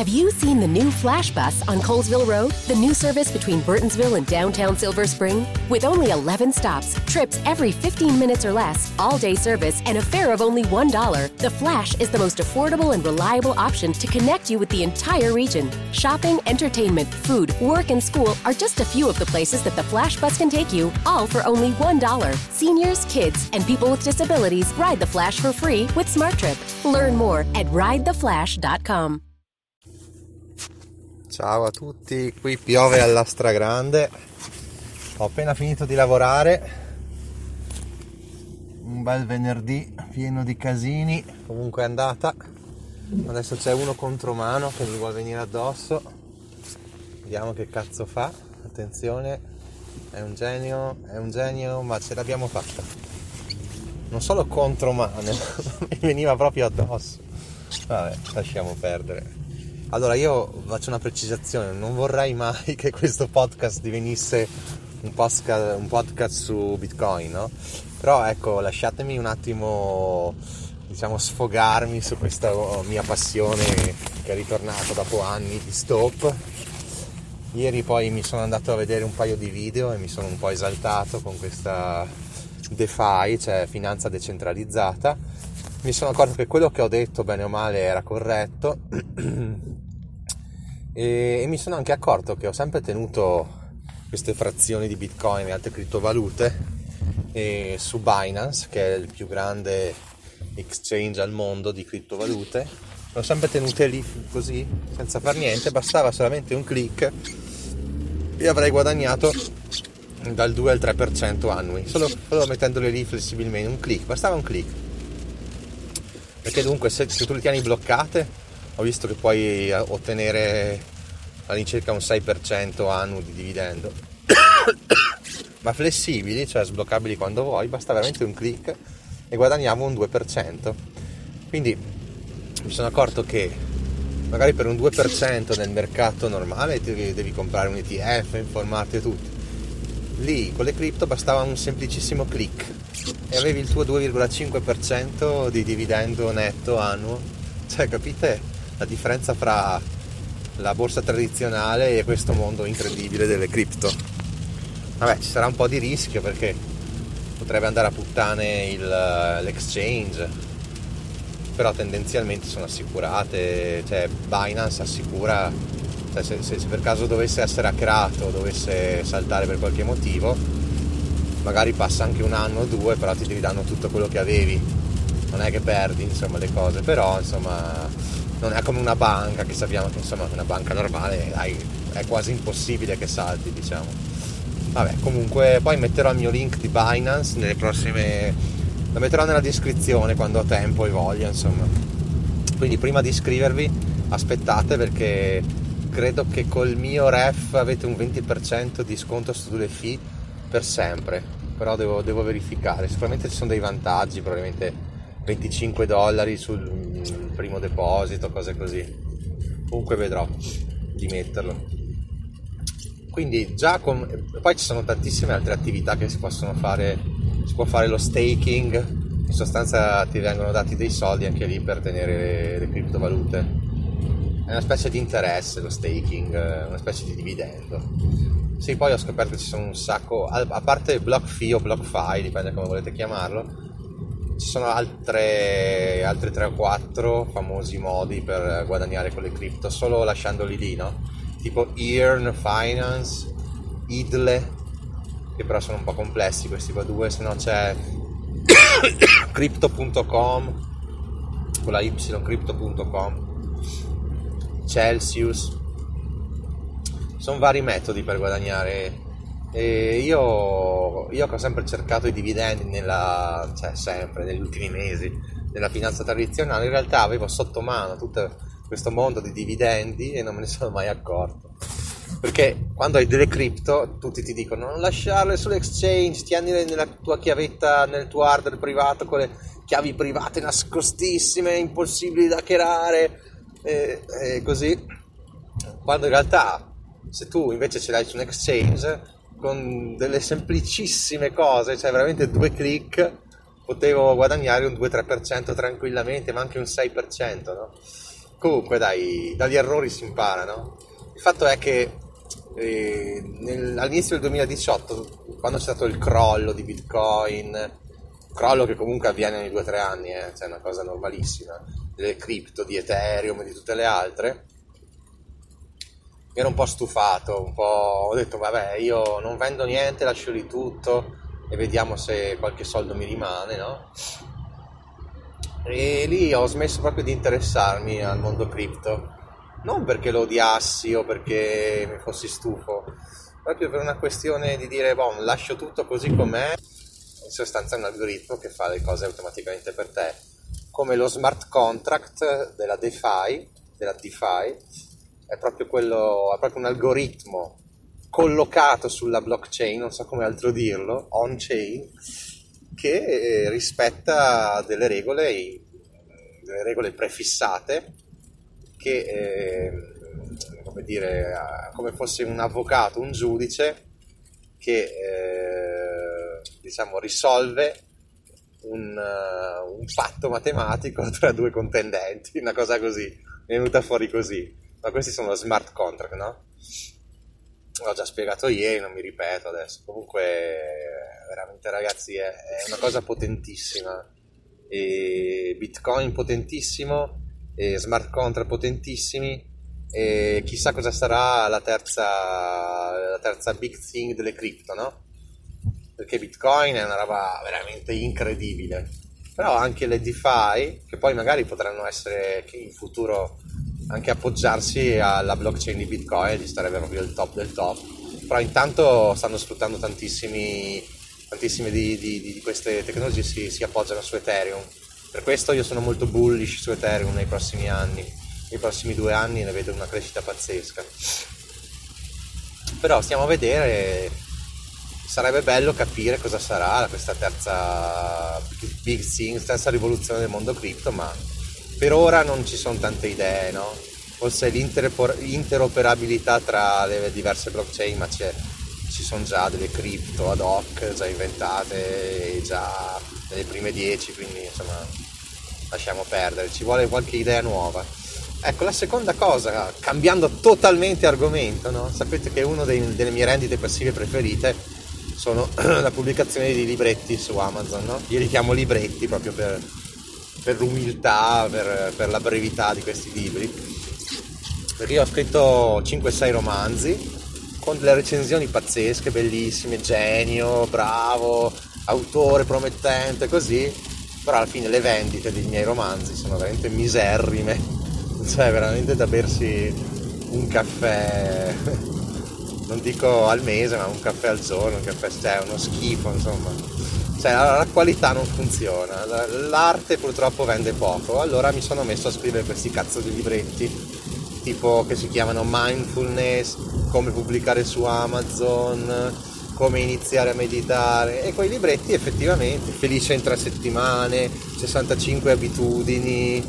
Have you seen the new Flash Bus on Colesville Road? The new service between Burtonsville and downtown Silver Spring? With only 11 stops, trips every 15 minutes or less, all-day service, and a fare of only $1, the Flash is the most affordable and reliable option to connect you with the entire region. Shopping, entertainment, food, work, and school are just a few of the places that the Flash Bus can take you, all for only $1. Seniors, kids, and people with disabilities ride the Flash for free with SmartTrip. Learn more at ridetheflash.com. Ciao a tutti, qui piove alla stragrande, ho appena finito di lavorare, un bel venerdì pieno di casini, comunque è andata, adesso c'è uno contromano che mi vuole venire addosso, vediamo che cazzo fa, attenzione, è un genio, ma ce l'abbiamo fatta, non solo contromano, mi veniva proprio addosso, vabbè, lasciamo perdere. Allora io faccio una precisazione, non vorrei mai che questo podcast divenisse un podcast su Bitcoin, no? Però ecco, lasciatemi un attimo, diciamo, sfogarmi su questa mia passione che è ritornata dopo anni di stop. Ieri poi mi sono andato a vedere un paio di video e mi sono un po' esaltato con questa DeFi, cioè finanza decentralizzata. Mi sono accorto che quello che ho detto bene o male era corretto e mi sono anche accorto che ho sempre tenuto queste frazioni di Bitcoin e altre criptovalute e su Binance, che è il più grande exchange al mondo di criptovalute, le ho sempre tenute lì così senza far niente, bastava solamente un click e avrei guadagnato dal 2 al 3% annui solo mettendole lì flessibilmente, bastava un click, perché dunque se tu le tieni bloccate, ho visto che puoi ottenere all'incirca un 6% annuo di dividendo ma flessibili, cioè sbloccabili quando vuoi, basta veramente un click e guadagniamo un 2%. Quindi mi sono accorto che magari per un 2% nel mercato normale ti devi comprare un ETF, informarti e tutto. Lì con le cripto bastava un semplicissimo click e avevi il tuo 2,5% di dividendo netto annuo. Cioè, capite la differenza fra la borsa tradizionale e questo mondo incredibile delle cripto? Vabbè, ci sarà un po' di rischio perché potrebbe andare a puttane l'exchange, però tendenzialmente sono assicurate, cioè Binance assicura, cioè se per caso dovesse essere hackerato, dovesse saltare per qualche motivo, magari passa anche un anno o due, però ti ridanno tutto quello che avevi, non è che perdi insomma le cose, però insomma non è come una banca, che sappiamo che insomma una banca normale è quasi impossibile che salti, diciamo. Vabbè, comunque poi metterò il mio link di Binance nelle prossime, lo metterò nella descrizione quando ho tempo e voglia, insomma. Quindi prima di iscrivervi aspettate, perché credo che col mio ref avete un 20% di sconto sulle fee per sempre, però devo verificare, sicuramente ci sono dei vantaggi, probabilmente $25 sul primo deposito, cose così, comunque vedrò di metterlo. Quindi già poi ci sono tantissime altre attività che si possono fare, si può fare lo staking, in sostanza ti vengono dati dei soldi anche lì per tenere le criptovalute, è una specie di interesse lo staking, una specie di dividendo. Sì, poi ho scoperto che ci sono un sacco, a parte BlockFi o BlockFi, dipende come volete chiamarlo, ci sono altri 3 o 4 famosi modi per guadagnare con le cripto, solo lasciandoli lì, no? Tipo Earn Finance, Idle, che però sono un po' complessi questi qua due, se no c'è crypto.com con la Y, crypto.com, Celsius, sono vari metodi per guadagnare. E io che ho sempre cercato i dividendi negli ultimi mesi nella finanza tradizionale, in realtà avevo sotto mano tutto questo mondo di dividendi e non me ne sono mai accorto, perché quando hai delle cripto tutti ti dicono non lasciarle sull'exchange, tienile nella tua chiavetta, nel tuo hardware privato con le chiavi private nascostissime, impossibili da hackerare e così, quando in realtà se tu invece ce l'hai su un exchange con delle semplicissime cose, cioè veramente 2 click potevo guadagnare un 2-3% tranquillamente, ma anche un 6%, no? Comunque dai, dagli errori si impara, no? Il fatto è che all'inizio del 2018, quando c'è stato il crollo di Bitcoin, crollo che comunque avviene ogni 2-3 anni, cioè una cosa normalissima, delle cripto, di Ethereum e di tutte le altre, mi ero un po' stufato, ho detto vabbè, io non vendo niente, lascio lì tutto e vediamo se qualche soldo mi rimane, no? E lì ho smesso proprio di interessarmi al mondo cripto, non perché lo odiassi o perché mi fossi stufo, proprio per una questione di dire boh, lascio tutto così com'è. In sostanza è un algoritmo che fa le cose automaticamente per te, come lo smart contract della DeFi, è proprio un algoritmo collocato sulla blockchain, non so come altro dirlo, on-chain, che rispetta delle regole prefissate che, come dire, come fosse un avvocato, un giudice che diciamo risolve un fatto matematico tra due contendenti, una cosa così, è venuta fuori così. Ma questi sono smart contract, no? L'ho già spiegato ieri, non mi ripeto adesso. Comunque veramente ragazzi è una cosa potentissima, e Bitcoin potentissimo e smart contract potentissimi, e chissà cosa sarà la terza big thing delle cripto, no? Perché Bitcoin è una roba veramente incredibile, però anche le DeFi, che poi magari potranno essere che in futuro anche appoggiarsi alla blockchain di Bitcoin, gli starebbe proprio il top del top, però intanto stanno sfruttando tantissime di queste tecnologie, si appoggiano su Ethereum. Per questo io sono molto bullish su Ethereum nei prossimi anni, nei prossimi 2 anni ne vedo una crescita pazzesca, però stiamo a vedere, sarebbe bello capire cosa sarà questa terza big thing, terza rivoluzione del mondo cripto, ma per ora non ci sono tante idee, no? Forse l'interoperabilità tra le diverse blockchain, ma ci sono già delle cripto ad hoc già inventate e già nelle prime 10, quindi insomma lasciamo perdere, ci vuole qualche idea nuova. Ecco, la seconda cosa, cambiando totalmente argomento, no? Sapete che una delle mie rendite passive preferite sono la pubblicazione di libretti su Amazon, no? Io li chiamo libretti proprio per l'umiltà, per la brevità di questi libri, perché io ho scritto 5-6 romanzi con delle recensioni pazzesche, bellissime, genio, bravo, autore promettente, così, però alla fine le vendite dei miei romanzi sono veramente miserrime, cioè veramente da bersi un caffè, non dico al mese, ma un caffè al giorno, un caffè, cioè uno schifo, insomma. Cioè la qualità non funziona, l'arte purtroppo vende poco, allora mi sono messo a scrivere questi cazzo di libretti, tipo che si chiamano mindfulness, come pubblicare su Amazon, come iniziare a meditare, e quei libretti effettivamente, felice in 3 settimane, 65 abitudini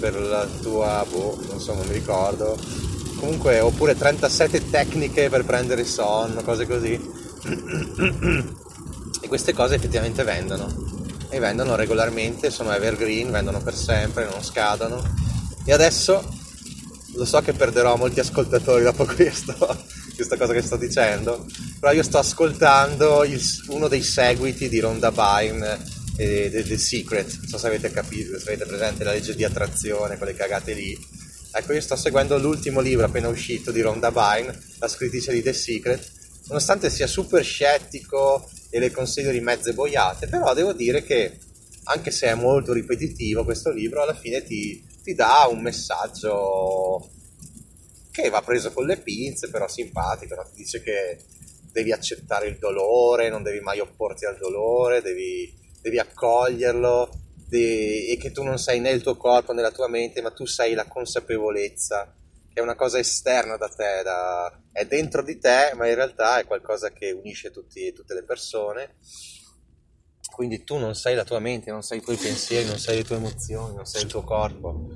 per la tua, non mi ricordo, comunque, oppure 37 tecniche per prendere sonno, cose così. E queste cose effettivamente vendono regolarmente, sono evergreen, vendono per sempre, non scadono. E adesso lo so che perderò molti ascoltatori dopo questa cosa che sto dicendo, però io sto ascoltando uno dei seguiti di Rhonda Byrne e The Secret, non so se avete capito, se avete presente la legge di attrazione, quelle cagate lì. Ecco, io sto seguendo l'ultimo libro appena uscito di Rhonda Byrne, la scrittrice di The Secret, nonostante sia super scettico e le consiglio di mezze boiate, però devo dire che anche se è molto ripetitivo questo libro, alla fine ti dà un messaggio che va preso con le pinze, però simpatico, no? Ti dice che devi accettare il dolore, non devi mai opporti al dolore, devi accoglierlo, e che tu non sei né il tuo corpo né la tua mente, ma tu sei la consapevolezza, che è una cosa esterna da te, è dentro di te, ma in realtà è qualcosa che unisce tutte le persone. Quindi tu non sei la tua mente, non sei i tuoi pensieri, non sei le tue emozioni, non sei il tuo corpo,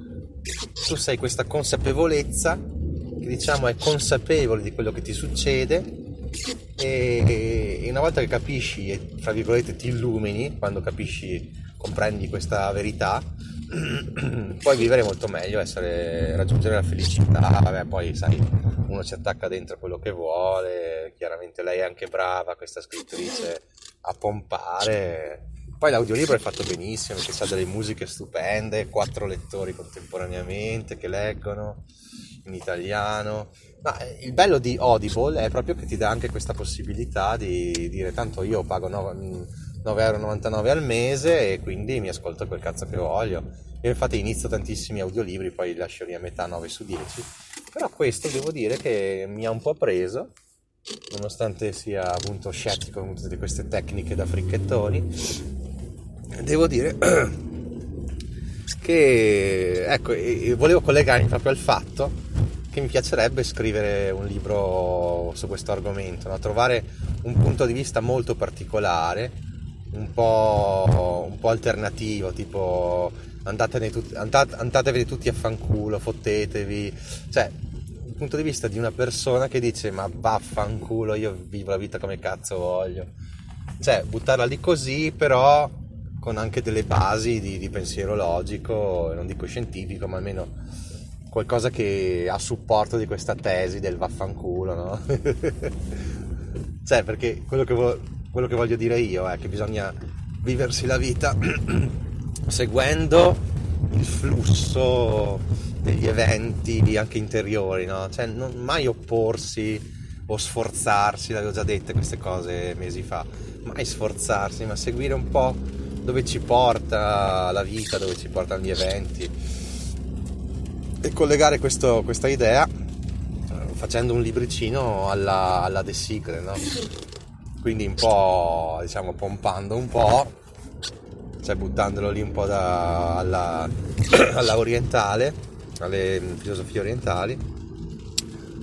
tu sei questa consapevolezza che, diciamo, è consapevole di quello che ti succede, e una volta che capisci e, tra virgolette, ti illumini, quando capisci, comprendi questa verità puoi vivere molto meglio, raggiungere la felicità. Vabbè, poi sai, uno ci attacca dentro quello che vuole, chiaramente lei è anche brava, questa scrittrice, a pompare. Poi l'audiolibro è fatto benissimo, ci sono delle musiche stupende, 4 lettori contemporaneamente che leggono in italiano. Ma il bello di Audible è proprio che ti dà anche questa possibilità di dire: tanto io pago 9,99 € al mese e quindi mi ascolto quel cazzo che voglio. Io infatti inizio tantissimi audiolibri, poi li lascio lì a metà, 9/10, però questo devo dire che mi ha un po' preso, nonostante sia appunto scettico con tutte queste tecniche da fricchettoni. Devo dire che, ecco, volevo collegarmi proprio al fatto che mi piacerebbe scrivere un libro su questo argomento, no? Trovare un punto di vista molto particolare, un po' alternativo, tipo andatevene tutti a fanculo, fottetevi, cioè il punto di vista di una persona che dice: ma vaffanculo, io vivo la vita come cazzo voglio, cioè buttarla lì così, però con anche delle basi di pensiero logico, non dico scientifico, ma almeno qualcosa che a supporto di questa tesi del vaffanculo, no? Cioè, perché quello che voglio dire io è che bisogna viversi la vita seguendo il flusso degli eventi anche interiori, no? Cioè non mai opporsi o sforzarsi, l'avevo già dette queste cose mesi fa, mai sforzarsi, ma seguire un po' dove ci porta la vita, dove ci portano gli eventi, e collegare questa idea facendo un libricino alla The Secret, no? Quindi un po', diciamo, pompando un po', cioè buttandolo lì un po' alla orientale, alle filosofie orientali,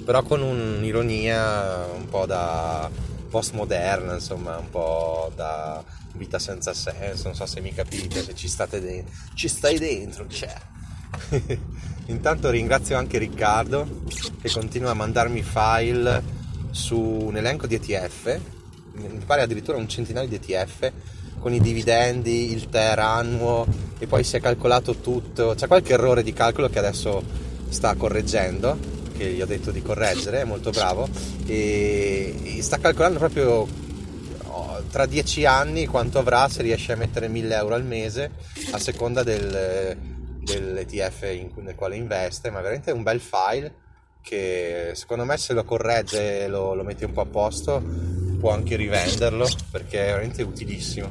però con un'ironia un po' da postmoderna, insomma, un po' da vita senza senso, non so se mi capite, se ci stai dentro, c'è. Intanto ringrazio anche Riccardo che continua a mandarmi file su un elenco di ETF, mi pare addirittura un centinaio di ETF, con i dividendi, il TER annuo, e poi si è calcolato tutto. C'è qualche errore di calcolo che adesso sta correggendo, che gli ho detto di correggere, è molto bravo, e sta calcolando proprio tra 10 anni quanto avrà, se riesce a mettere 1.000 € al mese a seconda dell'ETF nel quale investe. Ma veramente è un bel file che secondo me, se lo corregge, lo mette un po' a posto, può anche rivenderlo, perché è veramente utilissimo.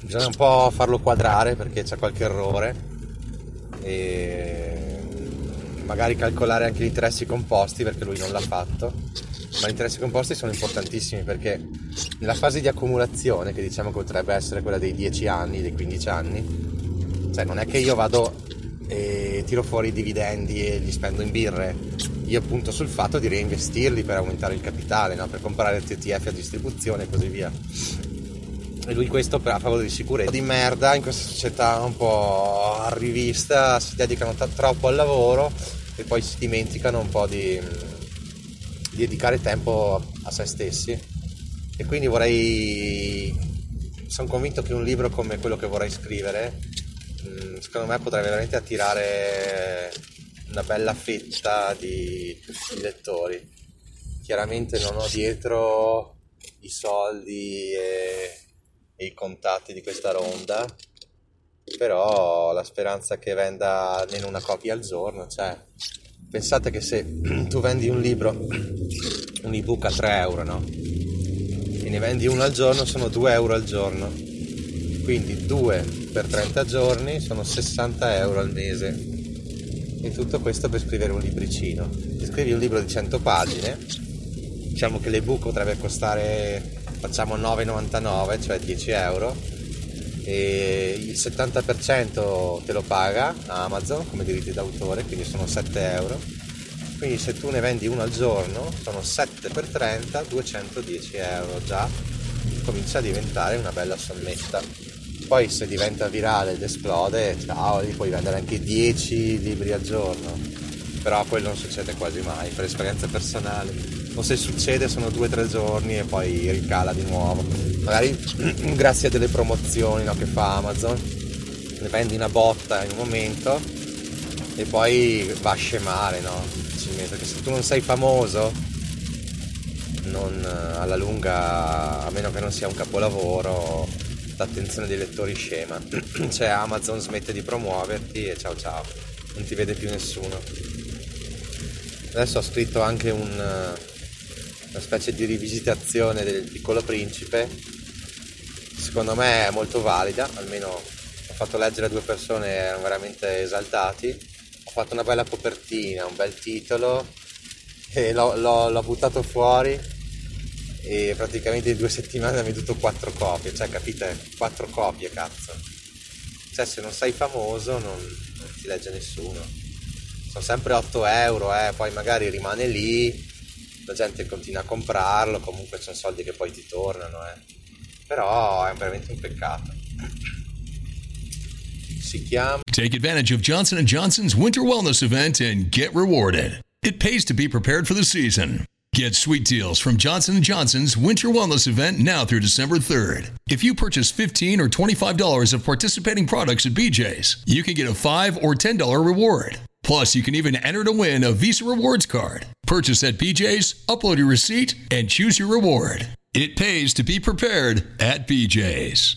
Bisogna un po' farlo quadrare perché c'è qualche errore, e magari calcolare anche gli interessi composti, perché lui non l'ha fatto, ma gli interessi composti sono importantissimi, perché nella fase di accumulazione, che diciamo che potrebbe essere quella dei 10 anni, dei 15 anni, cioè non è che io vado e tiro fuori i dividendi e li spendo in birre, io punto sul fatto di reinvestirli per aumentare il capitale, no? Per comprare TTF a distribuzione e così via. E lui questo per a favore di sicurezza. Di merda, in questa società un po' arrivista, si dedicano troppo al lavoro e poi si dimenticano un po' di dedicare tempo a se stessi. E quindi sono convinto che un libro come quello che vorrei scrivere, secondo me, potrebbe veramente attirare una bella fetta di lettori. Chiaramente non ho dietro i soldi e i contatti di questa ronda, però la speranza che venda almeno una copia al giorno, cioè pensate che se tu vendi un libro, un ebook a 3 €, no? E ne vendi uno al giorno, sono 2 € al giorno, quindi 2 per 30 giorni sono 60 € al mese, e tutto questo per scrivere un libricino. Se scrivi un libro di 100 pagine, diciamo che l'ebook potrebbe costare, facciamo, 9,99, cioè 10 €, e il 70% te lo paga Amazon come diritti d'autore, quindi sono 7 €, quindi se tu ne vendi uno al giorno sono 7 per 30, 210 €, già comincia a diventare una bella sommetta. Poi se diventa virale ed esplode, ciao, li puoi vendere anche 10 libri al giorno, però quello non succede quasi mai, per esperienza personale, o se succede sono 2-3 giorni e poi ricala di nuovo, magari grazie a delle promozioni, no, che fa Amazon, ne prendi una botta in un momento e poi va a scemare, no? Perché se tu non sei famoso, non, alla lunga, a meno che non sia un capolavoro, l'attenzione dei lettori scema. Cioè Amazon smette di promuoverti e ciao ciao, non ti vede più nessuno. Adesso ho scritto anche una specie di rivisitazione del Piccolo Principe, secondo me è molto valida, almeno ho fatto leggere a due persone, erano veramente esaltati. Ho fatto una bella copertina, un bel titolo e l'ho buttato fuori e praticamente in 2 settimane mi è dovuto 4 copie, cioè capite? 4 copie, cazzo. Cioè se non sei famoso non ti legge nessuno. Sono sempre 8 euro, poi magari rimane lì, la gente continua a comprarlo, comunque sono soldi che poi ti tornano, però è veramente un peccato. Si chiama Take advantage of Johnson & Johnson's Winter Wellness Event and get rewarded. It pays to be prepared for the season. Get sweet deals from Johnson & Johnson's Winter Wellness Event now through December 3rd. If you purchase $15 or $25 of participating products at BJ's, you can get a $5 or $10 reward. Plus, you can even enter to win a Visa Rewards card. Purchase at BJ's, upload your receipt, and choose your reward. It pays to be prepared at BJ's.